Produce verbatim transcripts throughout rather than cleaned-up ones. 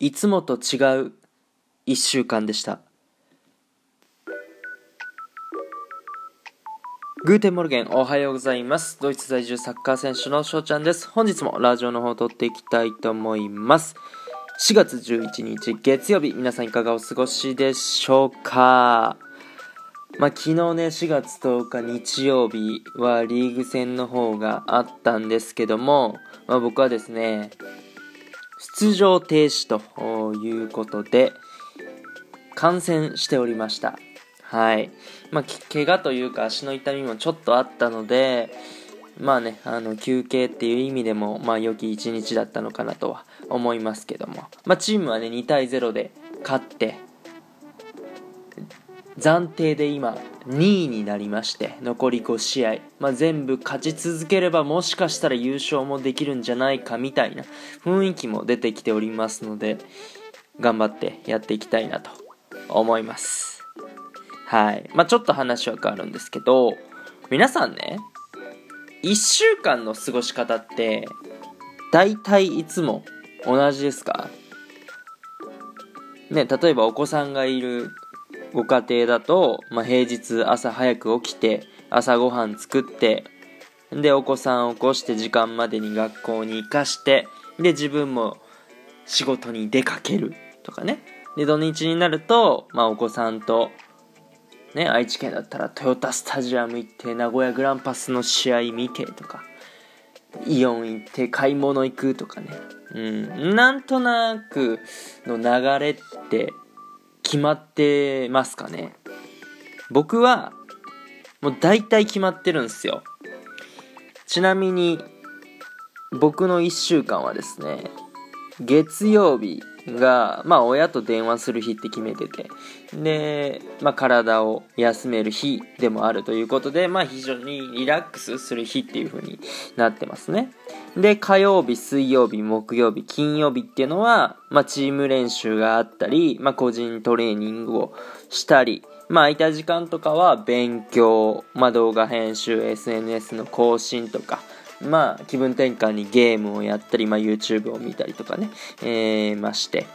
いつもと違ういっしゅうかんでした。グーテンモルゲン、おはようございます。ドイツ在住サッカー選手のしょうちゃんです。本日もラジオの方を撮っていきたいと思います。しがつじゅういちにち月曜日、皆さんいかがお過ごしでしょうか。まあ、昨日ね、しがつとおか日曜日はリーグ戦の方があったんですけども、まあ、僕はですね、出場停止ということで感染しておりました。はい。まあ、怪我というか足の痛みもちょっとあったので、まあね、あの休憩っていう意味でも、まあ、良き一日だったのかなとは思いますけども、まあ、チームはね、にたいゼロで勝って、暫定で今にいになりまして、残りごしあい、まあ、全部勝ち続ければもしかしたら優勝もできるんじゃないかみたいな雰囲気も出てきておりますので、頑張ってやっていきたいなと思います。はい、まあ、ちょっと話は変わるんですけど、皆さんね、いっしゅうかんの過ごし方って大体いつも同じですかね。例えばお子さんがいるご家庭だと、まあ、平日朝早く起きて朝ごはん作って、でお子さんを起こして時間までに学校に行かして、で自分も仕事に出かけるとかね。で土日になると、まあ、お子さんと、ね、愛知県だったらトヨタスタジアム行って、名古屋グランパスの試合見てとか、イオン行って買い物行くとかね、うん、なんとなくの流れって決まってますかね。僕はもう大体決まってるんですよ。ちなみに僕のいっしゅうかんはですね、月曜日が、まあ、親と電話する日って決めてて、で、まあ、体を休める日でもあるということで、まあ、非常にリラックスする日っていう風になってますね。で火曜日、水曜日、木曜日、金曜日っていうのは、まあ、チーム練習があったり、まあ、個人トレーニングをしたり、まあ、空いた時間とかは勉強、まあ、動画編集、 エスエヌエス の更新とか、まあ、気分転換にゲームをやったり、まあ、YouTube を見たりとかね、えー、まして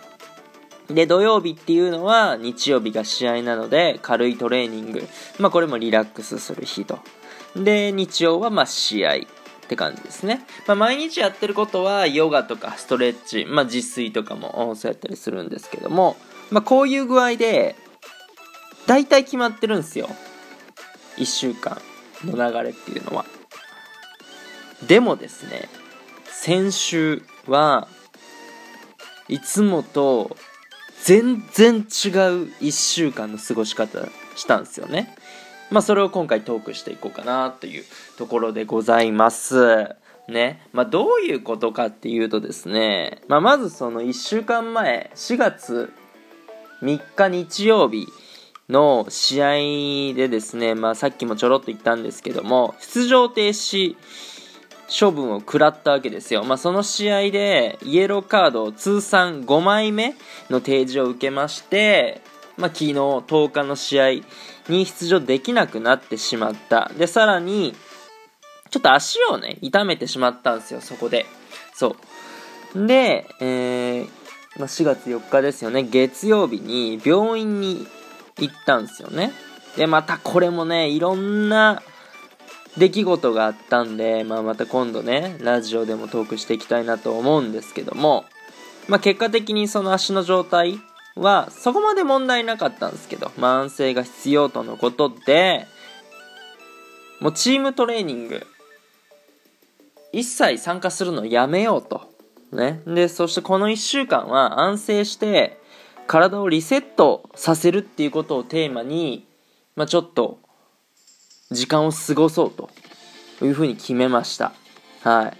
で土曜日っていうのは、日曜日が試合なので軽いトレーニング、まあ、これもリラックスする日と、で日曜はまあ試合って感じですね。まあ、毎日やってることはヨガとかストレッチ、まあ、自炊とかもそうやったりするんですけども、まあ、こういう具合で大体決まってるんですよ、いっしゅうかんの流れっていうのは。でもですね、先週はいつもと全然違ういっしゅうかんの過ごし方したんですよね。まあ、それを今回トークしていこうかなというところでございますね。まあ、どういうことかっていうとですね、まあ、まずそのいっしゅうかんまえ、しがつみっか日曜日の試合でですね、まあ、さっきもちょろっと言ったんですけども、出場停止処分を食らったわけですよ。まあ、その試合でイエローカードを通算ごまいめの提示を受けまして、まあ、昨日とおかの試合に出場できなくなってしまった。でさらにちょっと足をね痛めてしまったんですよ、そこで。そうで、えーまあ、しがつよっかですよね、月曜日に病院に行ったんですよね。でまたこれもね、いろんな出来事があったんで、まあ、また今度ねラジオでもトークしていきたいなと思うんですけども、まあ、結果的にその足の状態はそこまで問題なかったんですけど、まあ、安静が必要とのことで、もうチームトレーニング一切参加するのやめようと、ね、でそしてこのいっしゅうかんは安静して体をリセットさせるっていうことをテーマに、まあ、ちょっと時間を過ごそうというふうに決めました。は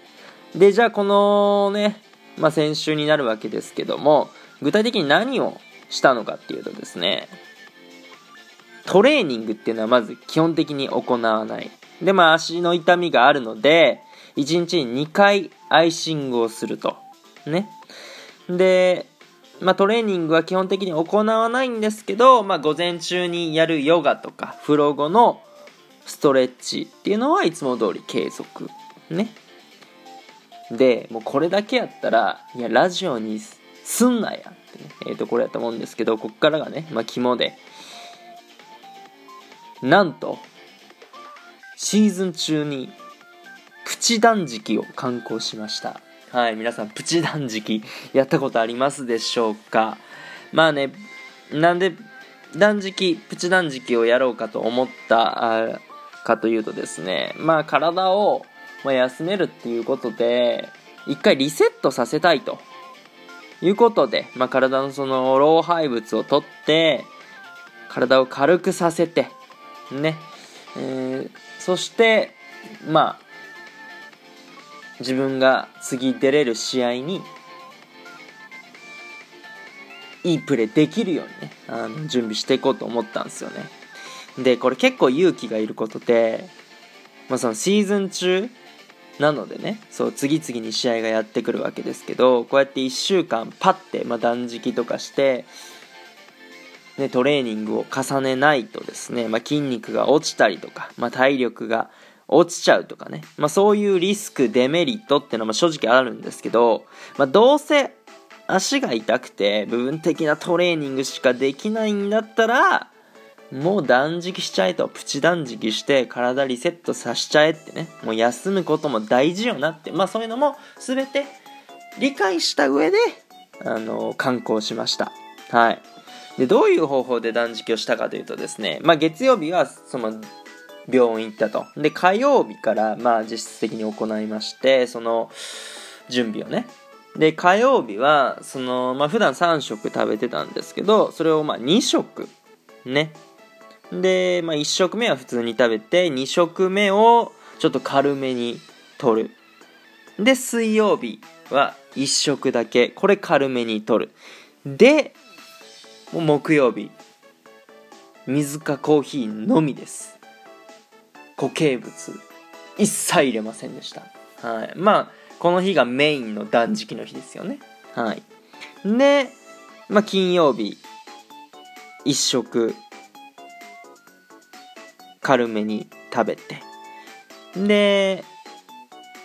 い、でじゃあこのね、まあ、先週になるわけですけども、具体的に何をしたのかっていうとですね、トレーニングっていうのはまず基本的に行わない。で、まあ足の痛みがあるので、いちにちににかいアイシングをすると。ね。で、まあトレーニングは基本的に行わないんですけど、まあ午前中にやるヨガとか、風呂後のストレッチっていうのはいつも通り継続。ね。で、もうこれだけやったら、いや、ラジオにすんなやって、ねえー、ところやと思うんですけど、こっからがね、まあ、肝で、なんとシーズン中にプチ断食を敢行しました。はい、皆さんプチ断食やったことありますでしょうか。まあね、なんで断食プチ断食をやろうかと思ったかというとですね、まあ体を休めるっていうことで一回リセットさせたいということで、まあ、体のその老廃物を取って体を軽くさせてね、えー、そしてまあ自分が次出れる試合にいいプレーできるようにね、あの準備していこうと思ったんですよね。でこれ結構勇気がいることで、まあ、そのシーズン中なのでね、そう次々に試合がやってくるわけですけど、こうやっていっしゅうかんパッて、まあ、断食とかして、ね、トレーニングを重ねないとですね、まあ、筋肉が落ちたりとか、まあ、体力が落ちちゃうとかね、まあ、そういうリスクデメリットっていうのは正直あるんですけど、まあ、どうせ足が痛くて部分的なトレーニングしかできないんだったらもう断食しちゃえと、プチ断食して体リセットさせちゃえってね、もう休むことも大事よなって、まあそういうのも全て理解した上であの敢行しました。はい。でどういう方法で断食をしたかというとですね、まあ月曜日はその病院行ったと、で火曜日からまあ実質的に行いまして、その準備をね。で火曜日はそのまあ普段さんしょく食べてたんですけど、それをまあにしょくね。で、まあ、いっしょくめは普通に食べて、にしょくめをちょっと軽めに取る。で水曜日はいっしょくだけ、これ軽めに取る。でもう木曜日水かコーヒーのみです。固形物一切入れませんでした。はい、まあこの日がメインの断食の日ですよね。はい。で、まあ、金曜日いっしょく軽めに食べて、で、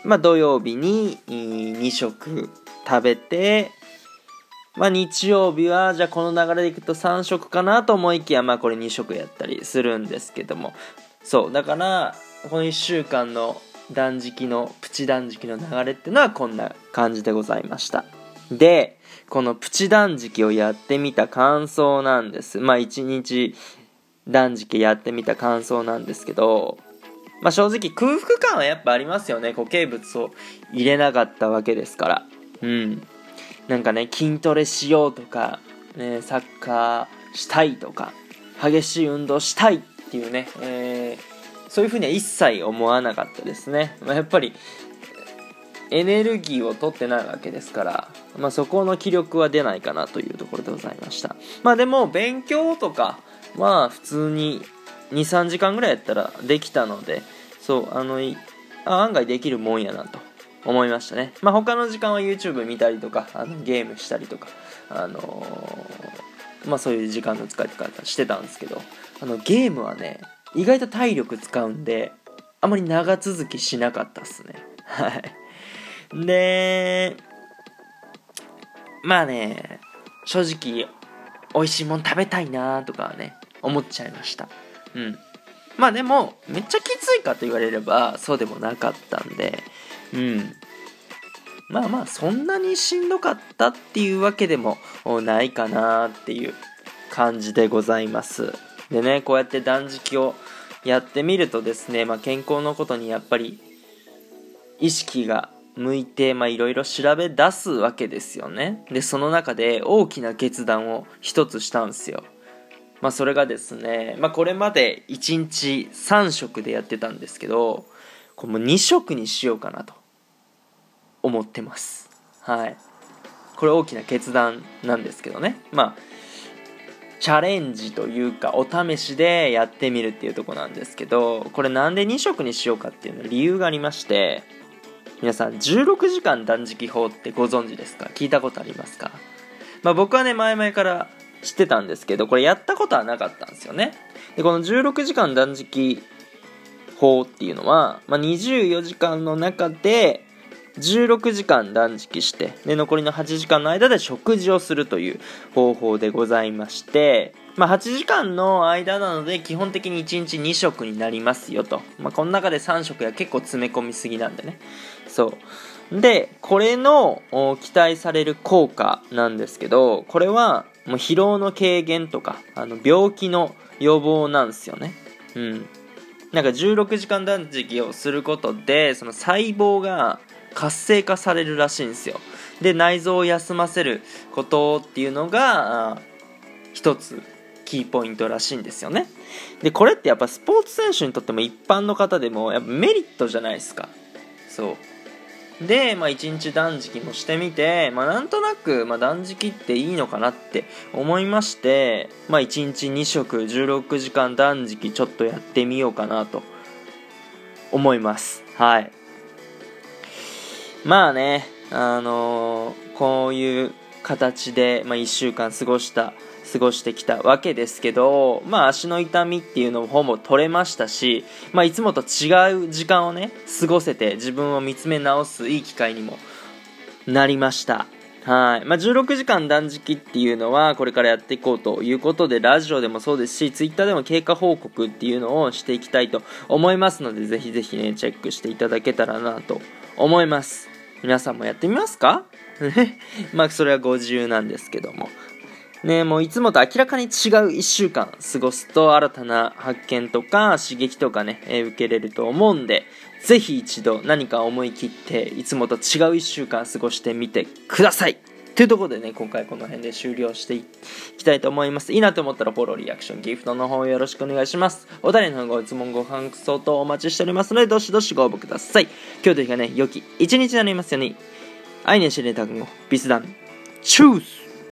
まあ、土曜日ににしょく食べて、まあ、日曜日はじゃあこの流れでいくとさんしょくかなと思いきや、まあこれにしょくやったりするんですけども、そうだからこのいっしゅうかんの断食のプチ断食の流れっていうのはこんな感じでございました。でこのプチ断食をやってみた感想なんです。まあいちにち断食やってみた感想なんですけど、まあ、正直空腹感はやっぱありますよね。固形物を入れなかったわけですから、うん、なんかね筋トレしようとか、ね、サッカーしたいとか激しい運動したいっていうね、えー、そういうふうには一切思わなかったですね。まあ、やっぱりエネルギーを取ってないわけですから、まあ、そこの気力は出ないかなというところでございました。まあでも勉強とかまあ普通に にさんじかんぐらいやったらできたので、そうあのあ案外できるもんやなと思いましたね。まあ他の時間は YouTube 見たりとかあのゲームしたりとか、あのー、まあそういう時間の使い方してたんですけど、あのゲームはね意外と体力使うんであまり長続きしなかったっすね。はい。でまあね正直美味しいもん食べたいなとかね思っちゃいました。うん、まあでもめっちゃきついかと言われればそうでもなかったんで、うん、まあまあそんなにしんどかったっていうわけでもないかなっていう感じでございます。でねこうやって断食をやってみるとですね、まあ、健康のことにやっぱり意識が向いて、まあ、いろいろ調べ出すわけですよね。でその中で大きな決断を一つしたんですよ。まあそれがですね、まあ、これまでいちにちさんしょくでやってたんですけど、これもにしょくにしようかなと思ってます。はい。これ大きな決断なんですけどね、まあチャレンジというかお試しでやってみるっていうとこなんですけど、これなんでにしょくにしようかっていうの理由がありまして、皆さんじゅうろくじかん断食法ってご存知ですか？聞いたことありますか？まあ僕はね前々から知ってたんですけど、これやったことはなかったんですよね。でこのじゅうろくじかん断食法っていうのは、まあ、にじゅうよじかんの中でじゅうろくじかん断食して、で残りのはちじかんの間で食事をするという方法でございまして、まあ、はちじかんの間なので基本的にいちにちにしょくになりますよと、まあ、この中でさんしょくは結構詰め込みすぎなんでね。そうで、これの期待される効果なんですけど、これはもう疲労の軽減とかあの病気の予防なんですよね。うん、なんかじゅうろくじかん断食をすることでその細胞が活性化されるらしいんですよ。で内臓を休ませることっていうのが一つキーポイントらしいんですよね。でこれってやっぱスポーツ選手にとっても一般の方でもやっぱメリットじゃないですか。そうで、まあ、いちにち断食もしてみて、まあ、なんとなく、まあ、断食っていいのかなって思いまして、まあ、いちにちにしょくじゅうろくじかん断食ちょっとやってみようかなと思います。はい、まあね、あのー、こういう形で、まあ、いっしゅうかん過ごした過ごしてきたわけですけど、まあ、足の痛みっていうのもほぼ取れましたし、まあ、いつもと違う時間をね過ごせて自分を見つめ直すいい機会にもなりました。はい、まあ、じゅうろくじかん断食っていうのはこれからやっていこうということで、ラジオでもそうですしツイッターでも経過報告っていうのをしていきたいと思いますので、ぜひぜひねチェックしていただけたらなと思います。皆さんもやってみますかまあそれはご自由なんですけどもね、もういつもと明らかに違ういっしゅうかん過ごすと新たな発見とか刺激とかね、えー、受けれると思うんで、ぜひ一度何か思い切っていつもと違ういっしゅうかん過ごしてみてくださいというところでね、今回この辺で終了していきたいと思います。いいなと思ったらフォロー、リアクション、ギフトの方よろしくお願いします。お便りの方ご質問ご感想等お待ちしておりますので、どしどしご応募ください。今日という日がね良き一日になりますように。愛にしれたくんをビスダンチュース。